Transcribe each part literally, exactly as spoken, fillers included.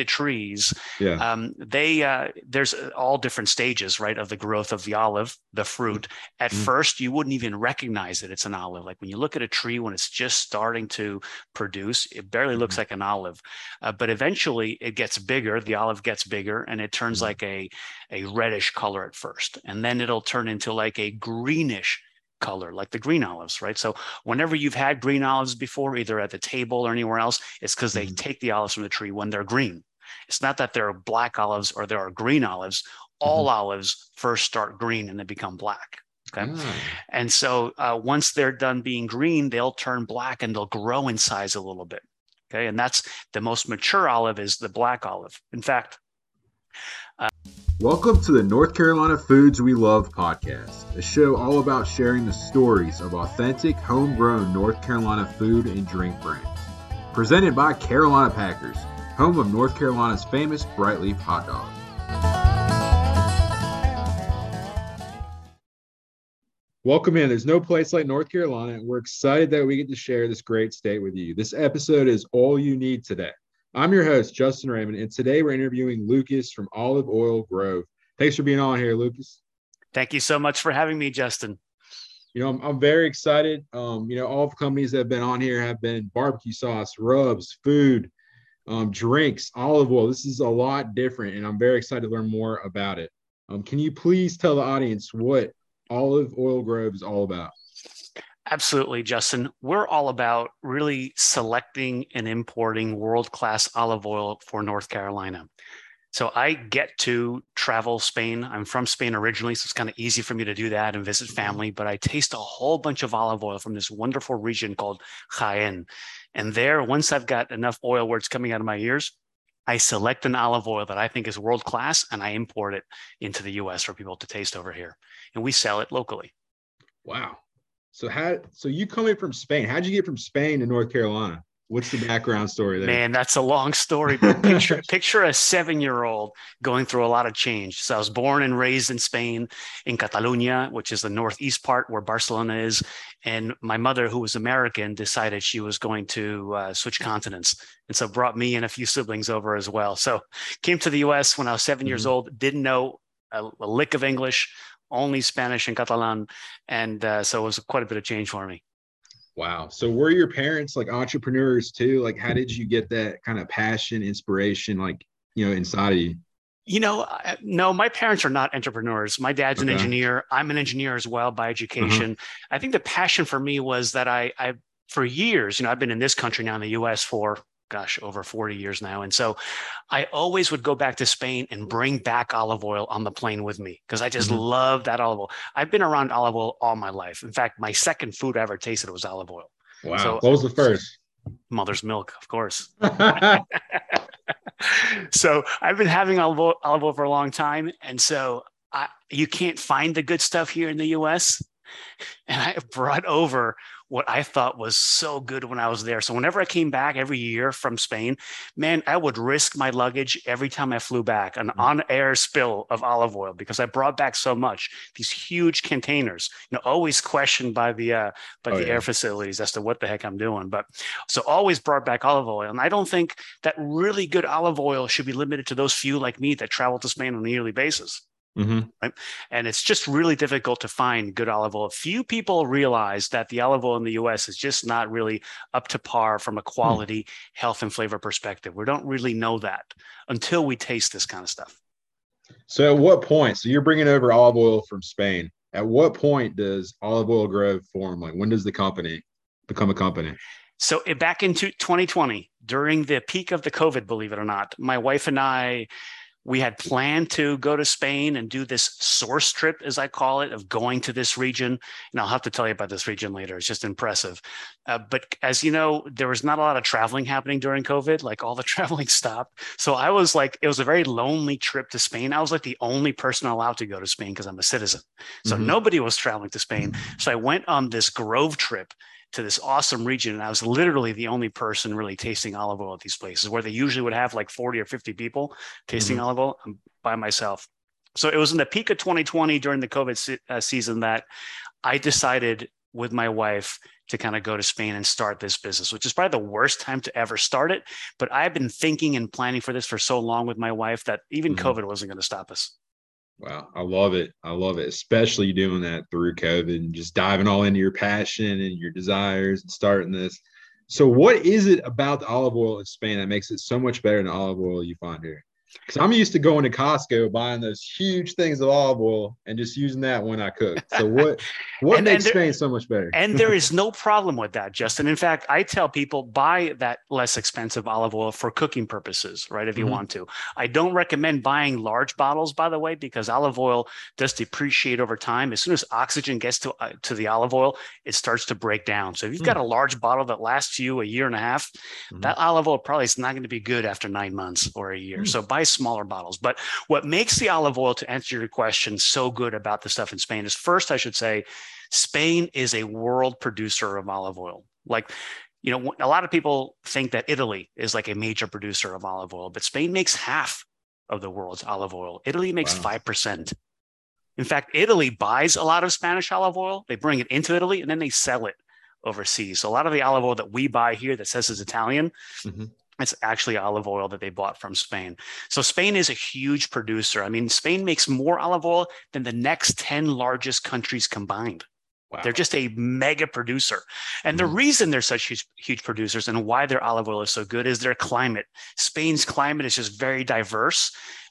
the trees. Yeah. Um, they uh, there's all different stages, right, of the growth of the olive, the fruit. At mm-hmm. first, you wouldn't even recognize that it's an olive. Like when you look at a tree when it's just starting to produce, it barely mm-hmm. looks like an olive. Uh, but eventually, it gets bigger. The olive gets bigger, and it turns mm-hmm. like a a reddish color at first, and then it'll turn into like a greenish color, like the green olives, right? So whenever you've had green olives before, either at the table or anywhere else, it's because they mm-hmm. take the olives from the tree when they're green. It's not that there are black olives or there are green olives. All mm-hmm. olives first start green and they become black. Okay. Mm. And so uh, once they're done being green, they'll turn black and they'll grow in size a little bit. Okay. And that's the most mature olive, is the black olive. In fact, uh, welcome to the North Carolina Foods We Love podcast, a show all about sharing the stories of authentic, homegrown North Carolina food and drink brands. Presented by Carolina Packers, home of North Carolina's famous Brightleaf Hot Dog. Welcome in. There's no place like North Carolina, and we're excited that we get to share this great state with you. This episode is all you need today. I'm your host, Justin Raymond, and today we're interviewing Lucas from Olive Oil Grove. Thanks for being on here, Lucas. Thank you so much for having me, Justin. You know, I'm, I'm very excited. Um, you know, all the companies that have been on here have been barbecue sauce, rubs, food, um, drinks, olive oil. This is a lot different, and I'm very excited to learn more about it. Um, can you please tell the audience what Olive Oil Grove is all about? Absolutely, Justin. We're all about really selecting and importing world-class olive oil for North Carolina. So I get to travel Spain. I'm from Spain originally, so it's kind of easy for me to do that and visit family. But I taste a whole bunch of olive oil from this wonderful region called Jaén. And there, once I've got enough oil where it's coming out of my ears, I select an olive oil that I think is world-class, and I import it into the U S for people to taste over here. And we sell it locally. Wow. So how, so you come in from Spain. How'd you get from Spain to North Carolina? What's the background story there? Man, that's a long story, but picture, picture a seven-year-old going through a lot of change. So I was born and raised in Spain, in Catalunya, which is the northeast part where Barcelona is. And my mother, who was American, decided she was going to uh, switch continents. And so brought me and a few siblings over as well. So came to the U S when I was seven mm-hmm. years old, didn't know a, a lick of English, only Spanish and Catalan. And uh, so it was quite a bit of change for me. Wow. So were your parents like entrepreneurs too? Like, how did you get that kind of passion, inspiration, like, you know, inside of you? You know, no, my parents are not entrepreneurs. My dad's okay. an engineer. I'm an engineer as well by education. Mm-hmm. I think the passion for me was that I, I, for years, you know, I've been in this country now in the U S for gosh, over forty years now. And so I always would go back to Spain and bring back olive oil on the plane with me because I just mm-hmm. love that olive oil. I've been around olive oil all my life. In fact, my second food I ever tasted was olive oil. Wow. So, what was the first? Mother's milk, of course. So I've been having olive oil, olive oil for a long time. And so I, you can't find the good stuff here in the U S. And I brought over what I thought was so good when I was there. So whenever I came back every year from Spain, man, I would risk my luggage every time I flew back, an on-air spill of olive oil, because I brought back so much, these huge containers, you know, always questioned by the uh, by oh, the yeah. air facilities as to what the heck I'm doing. But so always brought back olive oil. And I don't think that really good olive oil should be limited to those few like me that travel to Spain on a yearly basis. Mm-hmm. Right? And it's just really difficult to find good olive oil. Few people realize that the olive oil in the U S is just not really up to par from a quality, mm-hmm. health, and flavor perspective. We don't really know that until we taste this kind of stuff. So at what point, so you're bringing over olive oil from Spain. At what point does Olive Oil Grove form? Like when does the company become a company? So it, back into twenty twenty, during the peak of the COVID, believe it or not, my wife and I, we had planned to go to Spain and do this source trip, as I call it, of going to this region. And I'll have to tell you about this region later. It's just impressive. Uh, but as you know, there was not a lot of traveling happening during COVID. Like all the traveling stopped. So I was like, it was a very lonely trip to Spain. I was like the only person allowed to go to Spain because I'm a citizen. So mm-hmm. nobody was traveling to Spain. So I went on this Grove trip to this awesome region. And I was literally the only person really tasting olive oil at these places where they usually would have like forty or fifty people tasting mm-hmm. olive oil. I'm by myself. So it was in the peak of twenty twenty during the COVID se- uh, season that I decided with my wife to kind of go to Spain and start this business, which is probably the worst time to ever start it. But I've been thinking and planning for this for so long with my wife that even mm-hmm. COVID wasn't going to stop us. Wow. I love it. I love it. Especially doing that through COVID and just diving all into your passion and your desires and starting this. So what is it about the olive oil in Spain that makes it so much better than the olive oil you find here? Because I'm used to going to Costco, buying those huge things of olive oil and just using that when I cook. So what what and, makes and there, Spain so much better? And there is no problem with that, Justin. In fact, I tell people buy that less expensive olive oil for cooking purposes, right, if you mm-hmm. want to. I don't recommend buying large bottles, by the way, because olive oil does depreciate over time. As soon as oxygen gets to, uh, to the olive oil, it starts to break down. So if you've mm-hmm. got a large bottle that lasts you a year and a half, mm-hmm. that olive oil probably is not going to be good after nine months or a year. Mm-hmm. So buy smaller bottles. But what makes the olive oil, to answer your question, so good about the stuff in Spain is, first, I should say, Spain is a world producer of olive oil. Like, you know, a lot of people think that Italy is like a major producer of olive oil, but Spain makes half of the world's olive oil. Italy makes wow. five percent. In fact, Italy buys a lot of Spanish olive oil. They bring it into Italy and then they sell it overseas. So a lot of the olive oil that we buy here that says it's Italian, mm-hmm. it's actually olive oil that they bought from Spain. So Spain is a huge producer. I mean, Spain makes more olive oil than the next ten largest countries combined. Wow. They're just a mega producer. And mm. the reason they're such huge, huge producers and why their olive oil is so good is their climate. Spain's climate is just very diverse,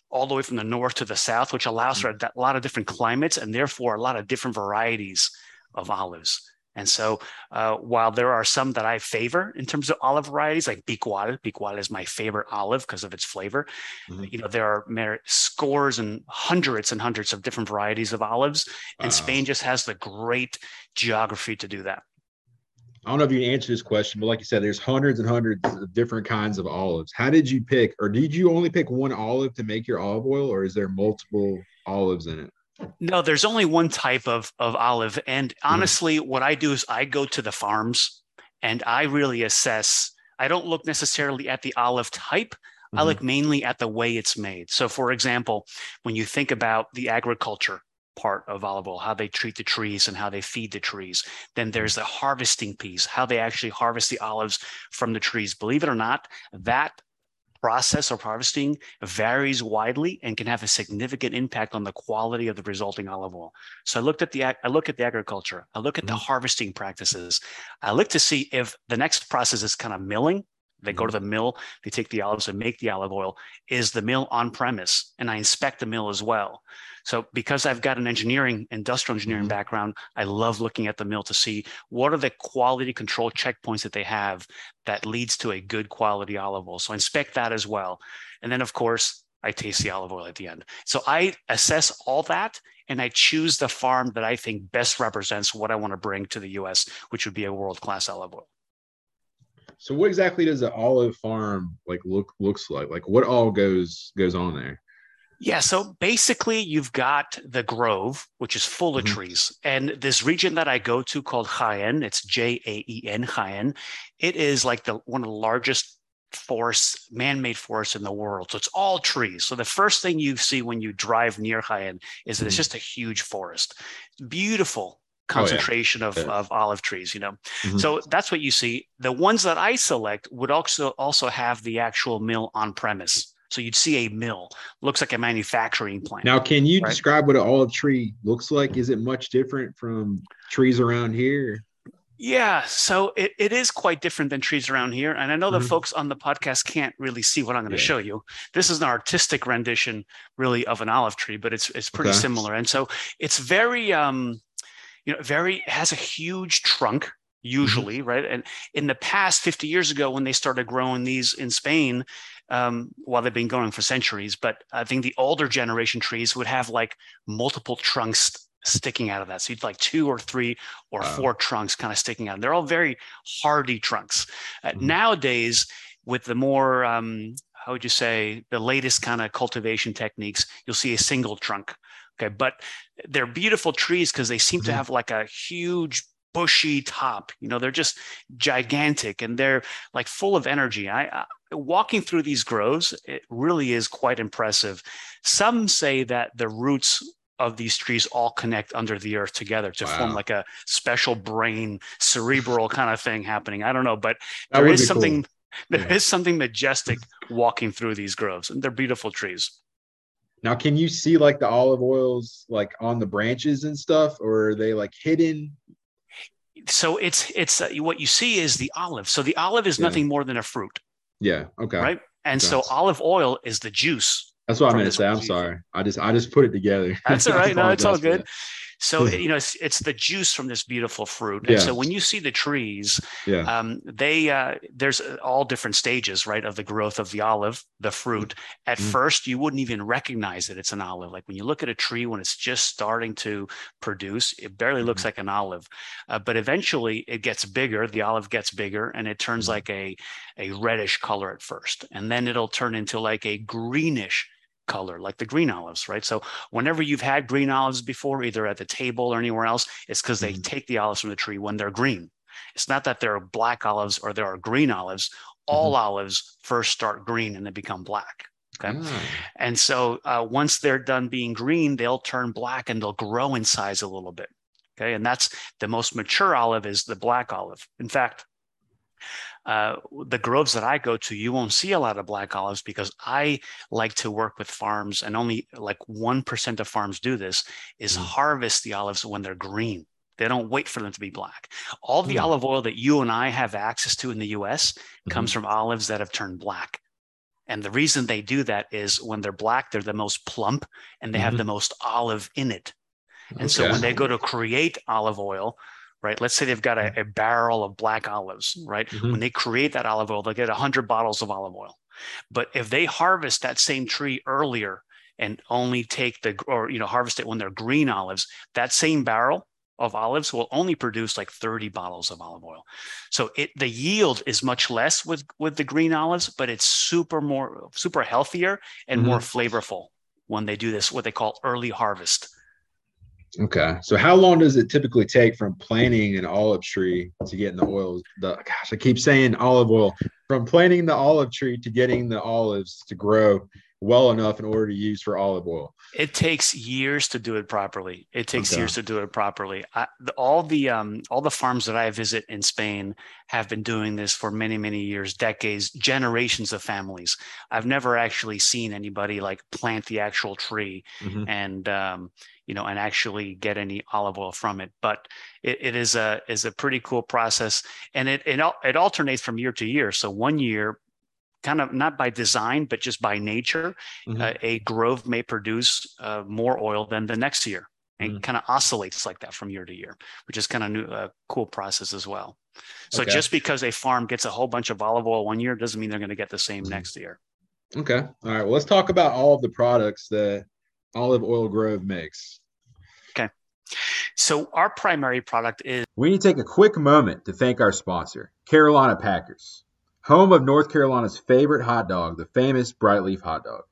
all the way from the north to the south, which allows mm. for a lot of different climates and therefore a lot of different varieties of olives. And so uh, while there are some that I favor in terms of olive varieties, like Picual, Picual is my favorite olive because of its flavor. Mm-hmm. You know, there are scores and hundreds and hundreds of different varieties of olives. Wow. And Spain just has the great geography to do that. I don't know if you can answer this question, but like you said, there's hundreds and hundreds of different kinds of olives. How did you pick, or did you only pick one olive to make your olive oil, or is there multiple olives in it? No, there's only one type of, of olive. And honestly, mm. what I do is I go to the farms and I really assess. I don't look necessarily at the olive type. Mm. I look mainly at the way it's made. So for example, when you think about the agriculture part of olive oil, how they treat the trees and how they feed the trees, then there's the harvesting piece, how they actually harvest the olives from the trees. Believe it or not, that process of harvesting varies widely and can have a significant impact on the quality of the resulting olive oil. So I looked at the I look at the agriculture, I look at mm-hmm. the harvesting practices. I look to see if the next process is kind of milling. They mm-hmm. go to the mill, they take the olives and make the olive oil. Is the mill on premise? And I inspect the mill as well. So because I've got an engineering, industrial engineering mm-hmm. background, I love looking at the mill to see what are the quality control checkpoints that they have that leads to a good quality olive oil. So I inspect that as well. And then, of course, I taste the olive oil at the end. So I assess all that and I choose the farm that I think best represents what I want to bring to the U S, which would be a world-class olive oil. So what exactly does the olive farm like look looks like? Like what all goes goes on there? Yeah, so basically you've got the grove, which is full of mm-hmm. trees. And this region that I go to called Jaén, it's J A E N, Jaén, it is like the one of the largest forests, man-made forests in the world. So it's all trees. So the first thing you see when you drive near Jaén is that mm-hmm. it's just a huge forest. Beautiful concentration oh, yeah. of, yeah. of olive trees, you know. Mm-hmm. So that's what you see. The ones that I select would also also have the actual mill on premise. So you'd see a mill, looks like a manufacturing plant. Now, can you right? describe what an olive tree looks like? Is it much different from trees around here? Yeah, so it, it is quite different than trees around here. And I know mm-hmm. the folks on the podcast can't really see what I'm going to yeah. show you. This is an artistic rendition really of an olive tree, but it's it's pretty okay. similar. And so it's very, um, you know, very has a huge trunk. Usually, right? And in the past fifty years ago, when they started growing these in Spain, um, well, they've been growing for centuries, but I think the older generation trees would have like multiple trunks st- sticking out of that. So you'd like two or three or wow. four trunks kind of sticking out. They're all very hardy trunks. Uh, mm-hmm. Nowadays, with the more, um, how would you say, the latest kind of cultivation techniques, you'll see a single trunk. Okay. But they're beautiful trees because they seem mm-hmm. to have like a huge bushy top, you know, they're just gigantic and they're like full of energy. I, I walking through these groves, it really is quite impressive. Some say that the roots of these trees all connect under the earth together to wow. form like a special brain, cerebral kind of thing happening. I don't know, but that there is something cool. There yeah. is something majestic walking through these groves, and they're beautiful trees. Now, can you see like the olive oils like on the branches and stuff, or are they like hidden? So it's it's uh, what you see is the olive. So the olive is yeah. nothing more than a fruit. Yeah. Okay. Right. And yes. so olive oil is the juice. That's what I meant to say. I'm sorry. I just I just put it together. That's all right. No, it's all good. So, you know, it's, it's the juice from this beautiful fruit. And yeah. so when you see the trees, yeah. um, they uh, there's all different stages, right, of the growth of the olive, the fruit. At mm-hmm. first, you wouldn't even recognize that it's an olive. Like when you look at a tree, when it's just starting to produce, it barely mm-hmm. looks like an olive. Uh, but eventually it gets bigger. The olive gets bigger and it turns mm-hmm. like a, a reddish color at first. And then it'll turn into like a greenish color, like the green olives, right? So whenever you've had green olives before, either at the table or anywhere else, it's because they mm-hmm. take the olives from the tree when they're green. It's not that there are black olives or there are green olives. All mm-hmm. olives first start green and they become black. Okay. Mm. And so uh, once they're done being green, they'll turn black and they'll grow in size a little bit. Okay. And that's the most mature olive is the black olive. In fact, Uh, the groves that I go to, you won't see a lot of black olives because I like to work with farms, and only like one percent of farms do this, is mm. harvest the olives when they're green. They don't wait for them to be black. All the mm. olive oil that you and I have access to in the U S mm-hmm. comes from olives that have turned black. And the reason they do that is when they're black, they're the most plump and they mm-hmm. have the most olive in it. And okay. so when they go to create olive oil, right? Let's say they've got a, a barrel of black olives, right? Mm-hmm. When they create that olive oil, they'll get one hundred bottles of olive oil. But if they harvest that same tree earlier and only take the, or, you know, harvest it when they're green olives, that same barrel of olives will only produce like thirty bottles of olive oil. So it, the yield is much less with, with the green olives, but it's super more, super healthier and mm-hmm. more flavorful when they do this, what they call early harvest. Okay. So how long does it typically take from planting an olive tree to getting the oil? The, gosh, I keep saying olive oil. From planting the olive tree to getting the olives to grow well enough in order to use for olive oil? It takes years to do it properly. It takes okay. years to do it properly. I, the, all the um, all the farms that I visit in Spain have been doing this for many, many years, decades, generations of families. I've never actually seen anybody like plant the actual tree mm-hmm. and um, you know, and actually get any olive oil from it. But it, it is a is a pretty cool process, and it it it alternates from year to year. So one year, kind of not by design, but just by nature, mm-hmm. uh, a grove may produce uh, more oil than the next year, and mm-hmm. kind of oscillates like that from year to year, which is kind of new, uh, cool process as well. So okay. just because a farm gets a whole bunch of olive oil one year doesn't mean they're going to get the same mm-hmm. next year. Okay. All right. Well, let's talk about all of the products that Olive Oil Grove makes. Okay. So our primary product is... We need to take a quick moment to thank our sponsor, Carolina Packers. Home of North Carolina's favorite hot dog, the famous Brightleaf Hot Dog.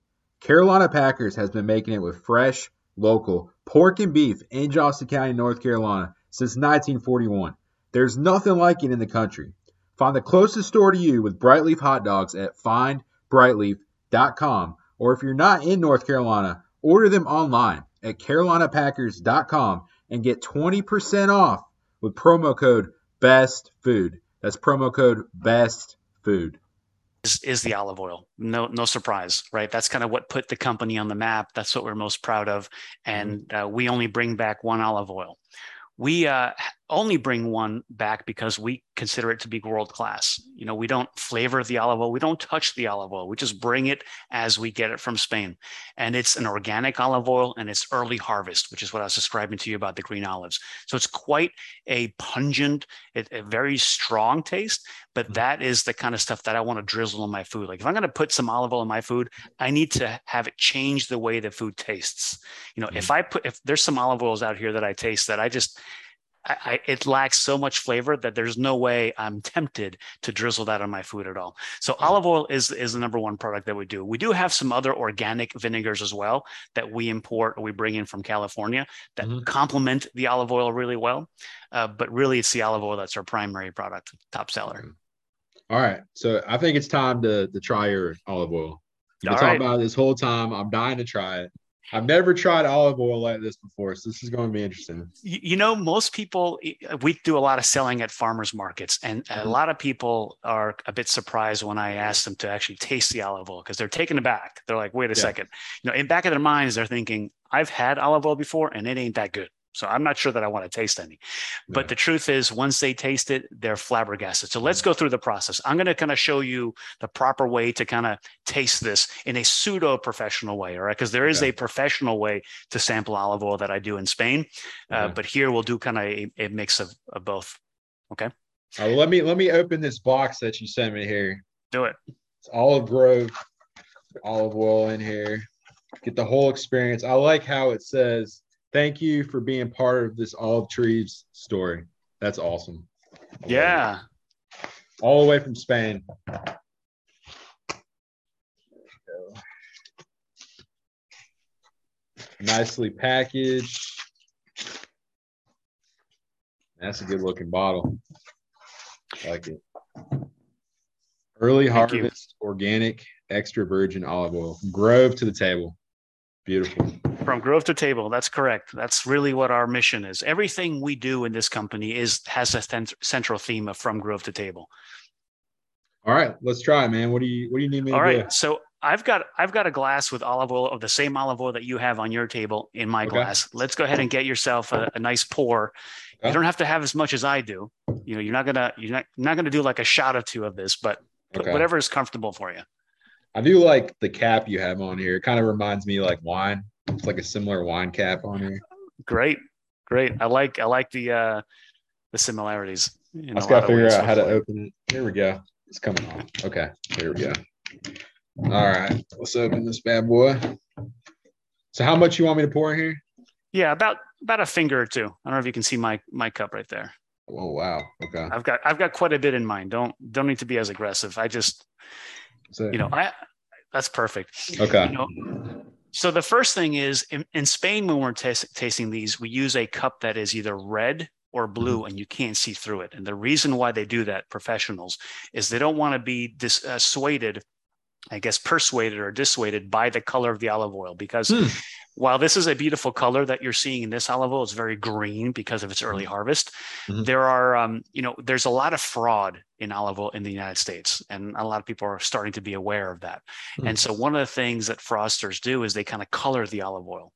Carolina Packers has been making it with fresh, local pork and beef in Johnston County, North Carolina since nineteen forty-one. There's nothing like it in the country. Find the closest store to you with Brightleaf Hot Dogs at find brightleaf dot com. Or if you're not in North Carolina, order them online at carolina packers dot com and get twenty percent off with promo code BESTFOOD. That's promo code BESTFOOD. Food is, is the olive oil. No, no surprise, right? That's kind of what put the company on the map. That's what we're most proud of. And uh, we only bring back one olive oil. We uh, only bring one back because we consider it to be world-class. You know, we don't flavor the olive oil. We don't touch the olive oil. We just bring it as we get it from Spain. And it's an organic olive oil, and it's early harvest, which is what I was describing to you about the green olives. So it's quite a pungent, a, a very strong taste. But that is the kind of stuff that I want to drizzle in my food. Like if I'm going to put some olive oil in my food, I need to have it change the way the food tastes. You know, mm-hmm. if I put, if there's some olive oils out here that I taste that I just, I, I, it lacks so much flavor that there's no way I'm tempted to drizzle that on my food at all. So mm-hmm. olive oil is, is the number one product that we do. We do have some other organic vinegars as well that we import or we bring in from California that mm-hmm. complement the olive oil really well. Uh, but really it's the olive oil that's our primary product, top seller. Mm-hmm. All right. So I think it's time to, to try your olive oil. You've been talking about it this whole time. I'm dying to try it. I've never tried olive oil like this before, so this is going to be interesting. You, you know, most people, we do a lot of selling at farmers markets, and mm-hmm. a lot of people are a bit surprised when I ask them to actually taste the olive oil because they're taken aback. They're like, wait a yeah. second. You know, in back of their minds, they're thinking, I've had olive oil before and it ain't that good. So I'm not sure that I want to taste any, but yeah. the truth is once they taste it, they're flabbergasted. So let's go through the process. I'm going to kind of show you the proper way to kind of taste this in a pseudo professional way. All right. Cause there is yeah. a professional way to sample olive oil that I do in Spain. Yeah. Uh, but here we'll do kind of a, a mix of, of both. Okay. Uh, let me, let me open this box that you sent me here. Do it. It's Olive Grove olive oil in here. Get the whole experience. I like how it says, thank you for being part of this olive trees story. That's awesome. I yeah. All the way from Spain. There we go. Nicely packaged. That's a good looking bottle. I like it. Early thank harvest, you. Organic, extra virgin olive oil. From grove to the table. Beautiful. From grove to table. That's correct. That's really what our mission is. Everything we do in this company is has a cent central theme of from grove to table. All right, let's try, man. What do you What do you need me All to right. do? All right, so I've got I've got a glass with olive oil of the same olive oil that you have on your table in my okay. glass. Let's go ahead and get yourself a, a nice pour. Okay. You don't have to have as much as I do. You know, you're not gonna you're not not gonna do like a shot or two of this, but okay. whatever is comfortable for you. I do like the cap you have on here. It kind of reminds me like wine. It's like a similar wine cap on here. Great, great. I like I like the uh, the similarities. I just got to figure out how to open it. Here we go. It's coming on. Okay, here we go. All right, let's open this bad boy. So how much you want me to pour in here? Yeah, about about a finger or two. I don't know if you can see my my cup right there. Oh wow. Okay. I've got I've got quite a bit in mind. Don't don't need to be as aggressive. I just. So, you know, I that's perfect. Okay. You know, so the first thing is in, in Spain, when we're tasting these, we use a cup that is either red or blue and you can't see through it. And the reason why they do that, professionals, is they don't want to be dissuaded, I guess, persuaded or dissuaded by the color of the olive oil, because mm. while this is a beautiful color that you're seeing in this olive oil, it's very green because of its early harvest. Mm-hmm. There are, um, you know, there's a lot of fraud in olive oil in the United States, and a lot of people are starting to be aware of that. Mm-hmm. And so one of the things that fraudsters do is they kind of color the olive oil.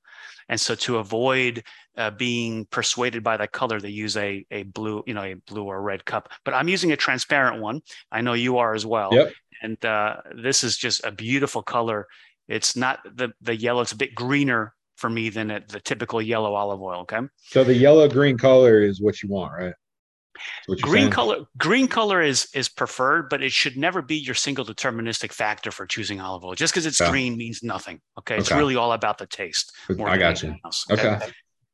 And so to avoid uh, being persuaded by that color, they use a, a blue, you know, a blue or red cup, but I'm using a transparent one. I know you are as well. Yep. And uh, this is just a beautiful color. It's not the, the yellow. It's a bit greener for me than a, the typical yellow olive oil. Okay. So the yellow green color is what you want, right? Green color, green color is is preferred, but it should never be your single deterministic factor for choosing olive oil. Just because it's yeah. green means nothing. Okay, okay. It's really all about the taste. More I got you. Else, okay? okay.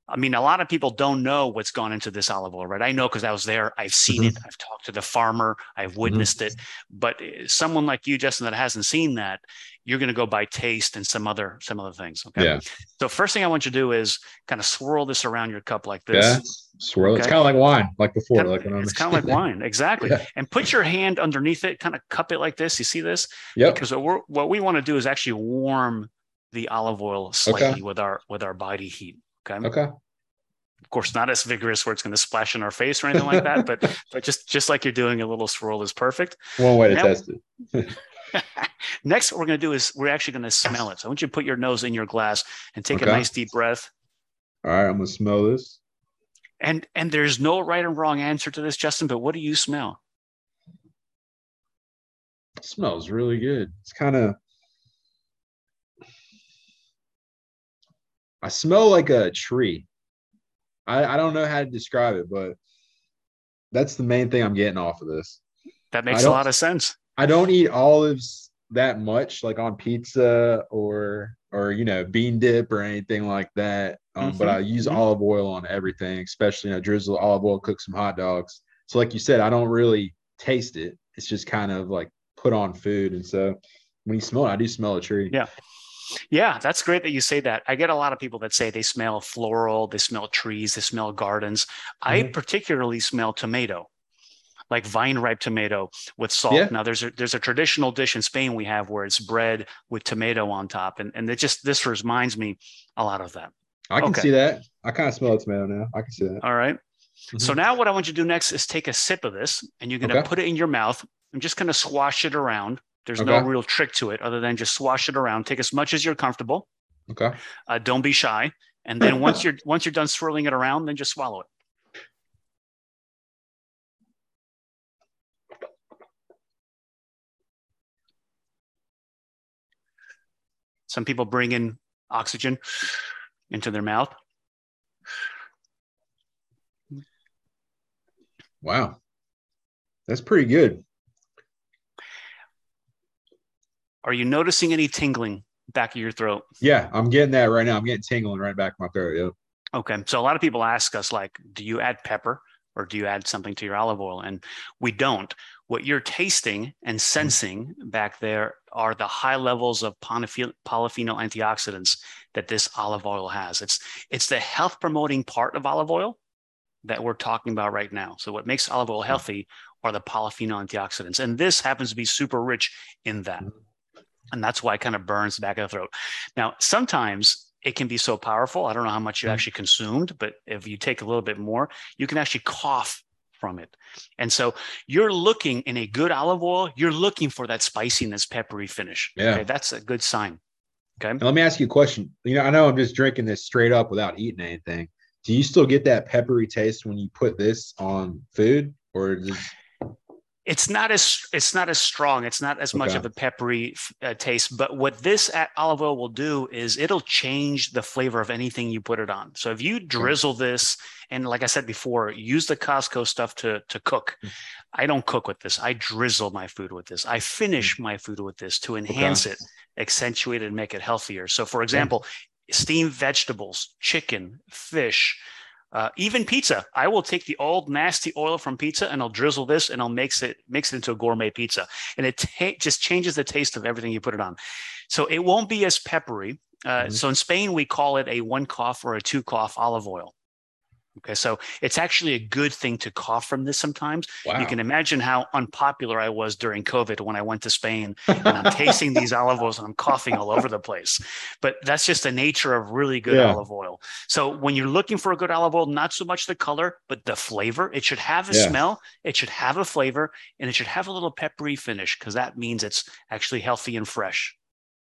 I mean, a lot of people don't know what's gone into this olive oil, right? I know because I was there. I've seen mm-hmm. it. I've talked to the farmer. I've witnessed mm-hmm. it. But someone like you, Justin, that hasn't seen that, you're going to go by taste and some other some other things. Okay. Yeah. So first thing I want you to do is kind of swirl this around your cup like this. Yeah. Swirl. Okay. It's kind of like wine, like before. Kind of, like when it's kind of like wine, exactly. Yeah. And put your hand underneath it, kind of cup it like this. You see this? Yeah. Because what, we're, what we want to do is actually warm the olive oil slightly okay. with our with our body heat. Okay. Okay. Of course, not as vigorous where it's going to splash in our face or anything like that, but but just just like you're doing, a little swirl is perfect. One way to now, test it. Next, what we're going to do is we're actually going to smell it. So I want you to put your nose in your glass and take okay. a nice deep breath. All right, I'm going to smell this. And and there's no right and wrong answer to this, Justin. But what do you smell? It smells really good. It's kind of. I smell like a tree. I, I don't know how to describe it, but that's the main thing I'm getting off of this. That makes a lot of sense. I don't eat olives that much, like on pizza or, or you know, bean dip or anything like that. Um, mm-hmm. But I use mm-hmm. olive oil on everything, especially, you know, drizzle olive oil, cook some hot dogs. So like you said, I don't really taste it. It's just kind of like put on food. And so when you smell it, I do smell a tree. Yeah. Yeah, that's great that you say that. I get a lot of people that say they smell floral, they smell trees, they smell gardens. Mm-hmm. I particularly smell tomato. like vine ripe tomato with salt. Yeah. Now there's a, there's a traditional dish in Spain we have where it's bread with tomato on top. And, and it just, this reminds me a lot of that. I can okay. see that. I kind of smell a tomato now. I can see that. All right. Mm-hmm. So now what I want you to do next is take a sip of this, and you're going to okay. put it in your mouth. I'm just going to swash it around. There's okay. no real trick to it other than just swash it around. Take as much as you're comfortable. Okay. Uh, don't be shy. And then once you're once you're done swirling it around, then just swallow it. Some people bring in oxygen into their mouth. Wow. That's pretty good. Are you noticing any tingling back of your throat? Yeah, I'm getting that right now. I'm getting tingling right back in my throat. Yep. Okay. So a lot of people ask us, like, do you add pepper or do you add something to your olive oil? And we don't. What you're tasting and sensing back there are the high levels of polyphenol antioxidants that this olive oil has. It's, it's the health promoting part of olive oil that we're talking about right now. So what makes olive oil healthy are the polyphenol antioxidants. And this happens to be super rich in that. And that's why it kind of burns the back of the throat. Now, sometimes it can be so powerful. I don't know how much you actually consumed, but if you take a little bit more, you can actually cough from it. And so you're looking in a good olive oil, you're looking for that spiciness, peppery finish. Yeah. Okay? That's a good sign. Okay. Now, let me ask you a question. You know, I know I'm just drinking this straight up without eating anything. Do you still get that peppery taste when you put this on food, or just... It's not as it's not as strong. It's not as okay. much of a peppery uh, taste. But what this olive oil will do is it'll change the flavor of anything you put it on. So if you drizzle this, and like I said before, use the Costco stuff to to cook. I don't cook with this. I drizzle my food with this. I finish my food with this to enhance okay. it, accentuate it, and make it healthier. So for example, steamed vegetables, chicken, fish. Uh, even pizza. I will take the old nasty oil from pizza and I'll drizzle this and I'll mix it, mix it into a gourmet pizza. And it ta- just changes the taste of everything you put it on. So it won't be as peppery. Uh, mm-hmm. So in Spain, we call it a one cough or a two cough olive oil. Okay. So it's actually a good thing to cough from this sometimes. Wow. You can imagine how unpopular I was during COVID when I went to Spain and I'm tasting these olive oils and I'm coughing all over the place. But that's just the nature of really good yeah. olive oil. So when you're looking for a good olive oil, not so much the color, but the flavor. It should have a yeah. smell, it should have a flavor, and it should have a little peppery finish, because that means it's actually healthy and fresh.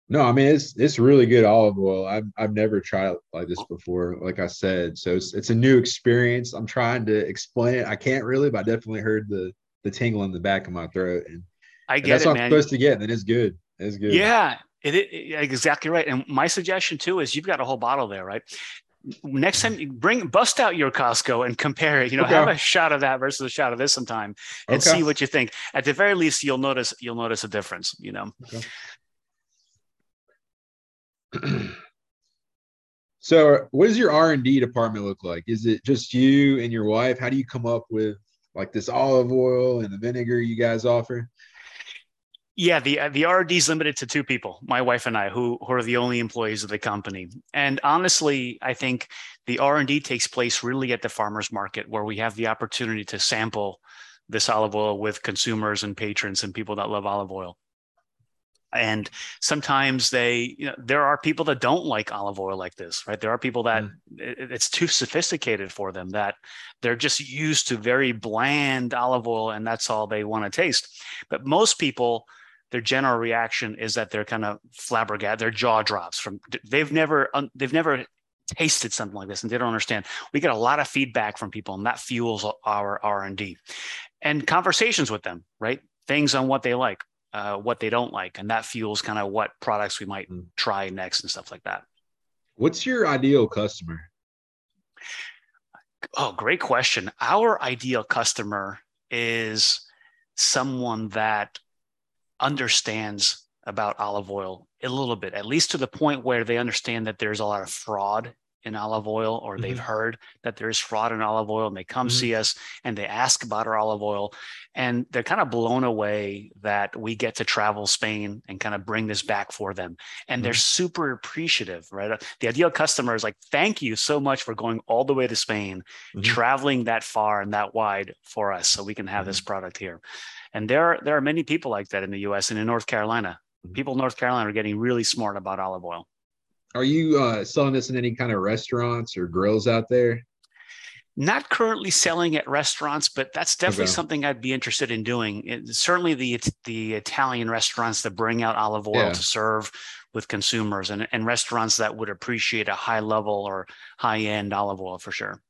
No, I mean, it's it's really good olive oil. I've I've never tried it like this before, like I said. So it's it's a new experience. I'm trying to explain it. I can't really, but I definitely heard the the tingle in the back of my throat. And I get and that's it, what man. I'm supposed to get, and it's good. It's good. Yeah, it, it exactly right. And my suggestion too is you've got a whole bottle there, right? Next time you bring bust out your Costco and compare it, you know, okay. have a shot of that versus a shot of this sometime and okay. see what you think. At the very least, you'll notice you'll notice a difference, you know. Okay. So what does your R and D department look like? Is it just you and your wife? How do you come up with like this olive oil and the vinegar you guys offer? Yeah, the the R and D is limited to two people, my wife and I, who, who are the only employees of the company. And honestly, I think the R and D takes place really at the farmer's market, where we have the opportunity to sample this olive oil with consumers and patrons and people that love olive oil. And sometimes they, you know, there are people that don't like olive oil like this, right? There are people that mm. it, it's too sophisticated for them, that they're just used to very bland olive oil and that's all they want to taste. But most people, their general reaction is that they're kind of flabbergasted, their jaw drops from, they've never, they've never tasted something like this and they don't understand. We get a lot of feedback from people, and that fuels our R and D and conversations with them, right? Things on what they like. Uh, what they don't like, and that fuels kind of what products we might try next and stuff like that. What's your ideal customer? Oh, great question. Our ideal customer is someone that understands about olive oil a little bit, at least to the point where they understand that there's a lot of fraud in olive oil, or mm-hmm. they've heard that there's fraud in olive oil, and they come mm-hmm. see us and they ask about our olive oil, and they're kind of blown away that we get to travel Spain and kind of bring this back for them. And mm-hmm. they're super appreciative, right? The ideal customer is like, thank you so much for going all the way to Spain, mm-hmm. traveling that far and that wide for us so we can have mm-hmm. this product here. And there are, there are many people like that in the U S and in North Carolina. Mm-hmm. People in North Carolina are getting really smart about olive oil. Are you uh, selling this in any kind of restaurants or grills out there? Not currently selling at restaurants, but that's definitely okay. something I'd be interested in doing. It, certainly the the Italian restaurants that bring out olive oil yeah. to serve with consumers, and, and restaurants that would appreciate a high level or high end olive oil for sure.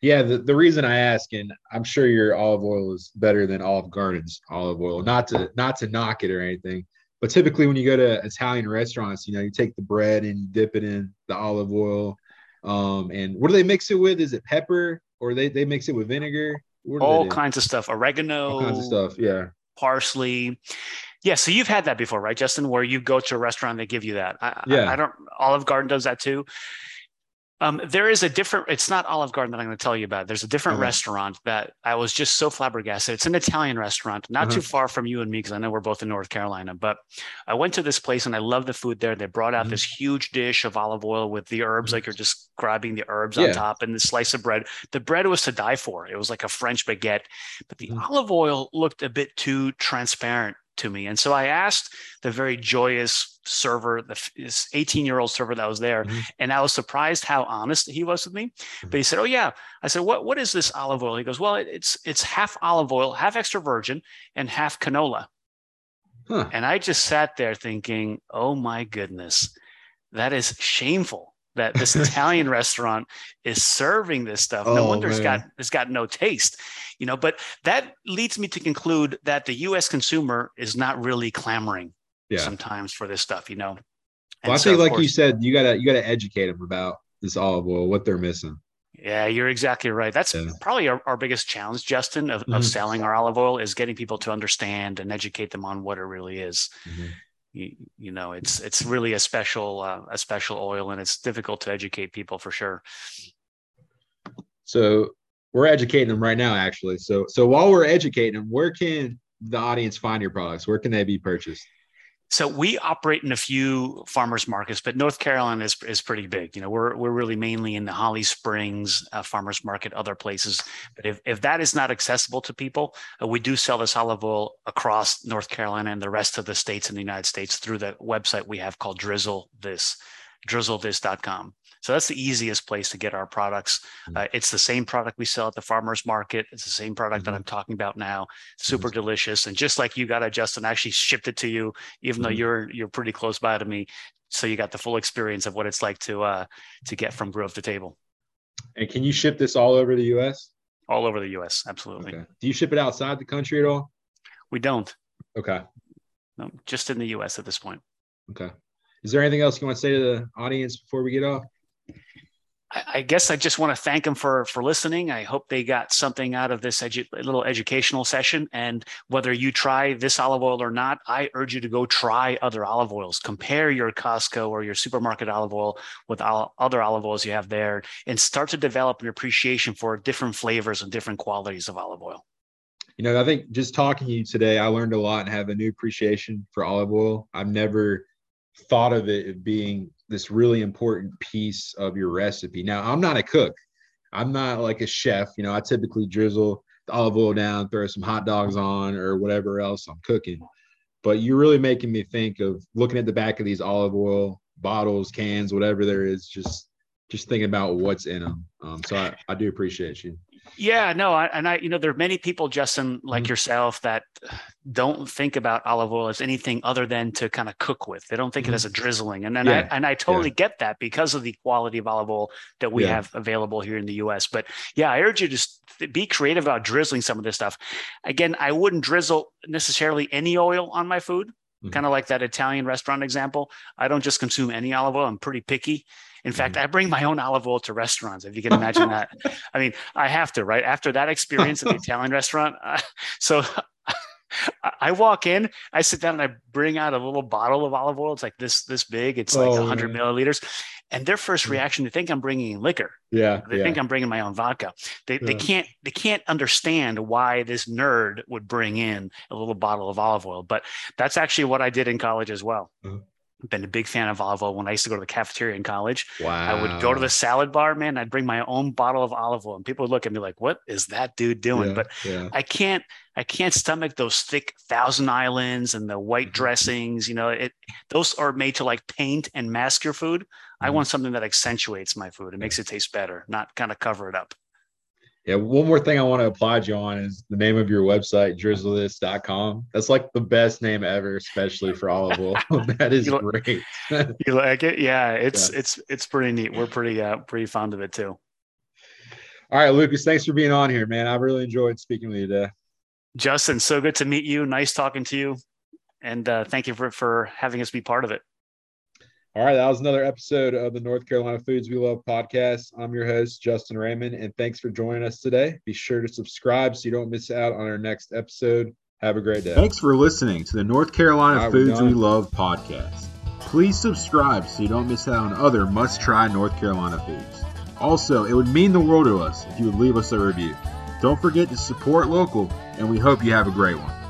Yeah, the, the reason I ask, and I'm sure your olive oil is better than Olive Garden's olive oil, not to not to knock it or anything. But typically when you go to Italian restaurants, you know, you take the bread and you dip it in the olive oil. Um, and what do they mix it with? Is it pepper, or they, they mix it with vinegar? All kinds of stuff. Oregano. All kinds of stuff, yeah. Parsley. Yeah, so you've had that before, right, Justin, where you go to a restaurant and they give you that. I, yeah. I, I don't – Olive Garden does that too. Um, there is a different – it's not Olive Garden that I'm going to tell you about. There's a different uh-huh. restaurant that I was just so flabbergasted. It's an Italian restaurant, not uh-huh. too far from you and me, because I know we're both in North Carolina. But I went to this place and I love the food there. They brought out uh-huh. this huge dish of olive oil with the herbs, like you're describing, the herbs yeah. on top, and the slice of bread. The bread was to die for. It was like a French baguette. But the uh-huh. olive oil looked a bit too transparent to me. And so I asked the very joyous server, the eighteen-year-old server that was there, mm-hmm. and I was surprised how honest he was with me. Mm-hmm. But he said, "Oh yeah." I said, "What what is this olive oil?" He goes, "Well, it, it's it's half olive oil, half extra virgin, and half canola." Huh. And I just sat there thinking, "Oh my goodness, that is shameful that this Italian restaurant is serving this stuff." Oh, no wonder man. it's got it's got no taste. You know, but that leads me to conclude that the U S consumer is not really clamoring yeah. sometimes for this stuff, you know. And well, I so, think, like course, you said, you gotta you gotta educate them about this olive oil, what they're missing. Yeah, you're exactly right. That's yeah. probably our, our biggest challenge, Justin, of, mm-hmm. of selling our olive oil, is getting people to understand and educate them on what it really is. Mm-hmm. You, you know, it's it's really a special uh, a special oil, and it's difficult to educate people for sure. So. We're educating them right now, actually. So so while we're educating them, where can the audience find your products? Where can they be purchased? So we operate in a few farmers markets, but North Carolina is, is pretty big. You know, we're we're really mainly in the Holly Springs uh, farmers market, other places. But if, if that is not accessible to people, uh, we do sell this olive oil across North Carolina and the rest of the states in the United States through the website we have called Drizzle This, Drizzle This dot com. So that's the easiest place to get our products. Uh, it's the same product we sell at the farmer's market. It's the same product mm-hmm. that I'm talking about now. Super mm-hmm. delicious. And just like you got it, Justin, I actually shipped it to you, even mm-hmm. though you're you're pretty close by to me. So you got the full experience of what it's like to uh, to get from grove to table. And can you ship this all over the U S? All over the U S, absolutely. Okay. Do you ship it outside the country at all? We don't. Okay. No, just in the U S at this point. Okay. Is there anything else you want to say to the audience before we get off? I guess I just want to thank them for for listening. I hope they got something out of this edu- little educational session. And whether you try this olive oil or not, I urge you to go try other olive oils. Compare your Costco or your supermarket olive oil with all other olive oils you have there, and start to develop an appreciation for different flavors and different qualities of olive oil. You know, I think just talking to you today, I learned a lot and have a new appreciation for olive oil. I've never thought of it being this really important piece of your recipe. Now, I'm not a cook. I'm not like a chef. You know, I typically drizzle the olive oil down, throw some hot dogs on or whatever else I'm cooking. But you're really making me think of looking at the back of these olive oil bottles, cans, whatever there is, just just thinking about what's in them. Um, so I, I do appreciate you. Yeah, no, I, and I, you know, there are many people, Justin, like mm-hmm. yourself, that don't think about olive oil as anything other than to kind of cook with. They don't think mm-hmm. it as a drizzling, and and yeah. I and I totally yeah. get that because of the quality of olive oil that we yeah. have available here in the U S. But yeah, I urge you to be creative about drizzling some of this stuff. Again, I wouldn't drizzle necessarily any oil on my food. Mm-hmm. Kind of like that Italian restaurant example. I don't just consume any olive oil. I'm pretty picky. In fact, I bring my own olive oil to restaurants, if you can imagine that. I mean, I have to, right? After that experience at the Italian restaurant. Uh, so I walk in, I sit down and I bring out a little bottle of olive oil. It's like this, this big. It's like oh, one hundred man. milliliters. and their first reaction, they think I'm bringing liquor. Yeah, they yeah. think I'm bringing my own vodka. They yeah. they can't they can't understand why this nerd would bring in a little bottle of olive oil. But that's actually what I did in college as well. Mm-hmm. Been a big fan of olive oil. When I used to go to the cafeteria in college, wow. I would go to the salad bar, man. I'd bring my own bottle of olive oil, and people would look at me like, "What is that dude doing?" Yeah, but yeah. I can't, I can't stomach those thick Thousand Islands and the white dressings. You know, it those are made to like paint and mask your food. Mm-hmm. I want something that accentuates my food. It makes it taste better, not kind of cover it up. Yeah. One more thing I want to applaud you on is the name of your website, Drizzle This dot com. That's like the best name ever, especially for olive oil. That is you great. You like it? Yeah. It's, yeah. it's, it's pretty neat. We're pretty, uh, pretty fond of it too. All right, Lucas, thanks for being on here, man. I really enjoyed speaking with you today. Justin, so good to meet you. Nice talking to you. And uh, thank you for, for having us be part of it. All right, that was another episode of the North Carolina Foods We Love podcast. I'm your host, Justin Raymond, and thanks for joining us today. Be sure to subscribe so you don't miss out on our next episode. Have a great day. Thanks for listening to the North Carolina Foods We Love podcast. Please subscribe so you don't miss out on other must-try North Carolina foods. Also, it would mean the world to us if you would leave us a review. Don't forget to support local, and we hope you have a great one.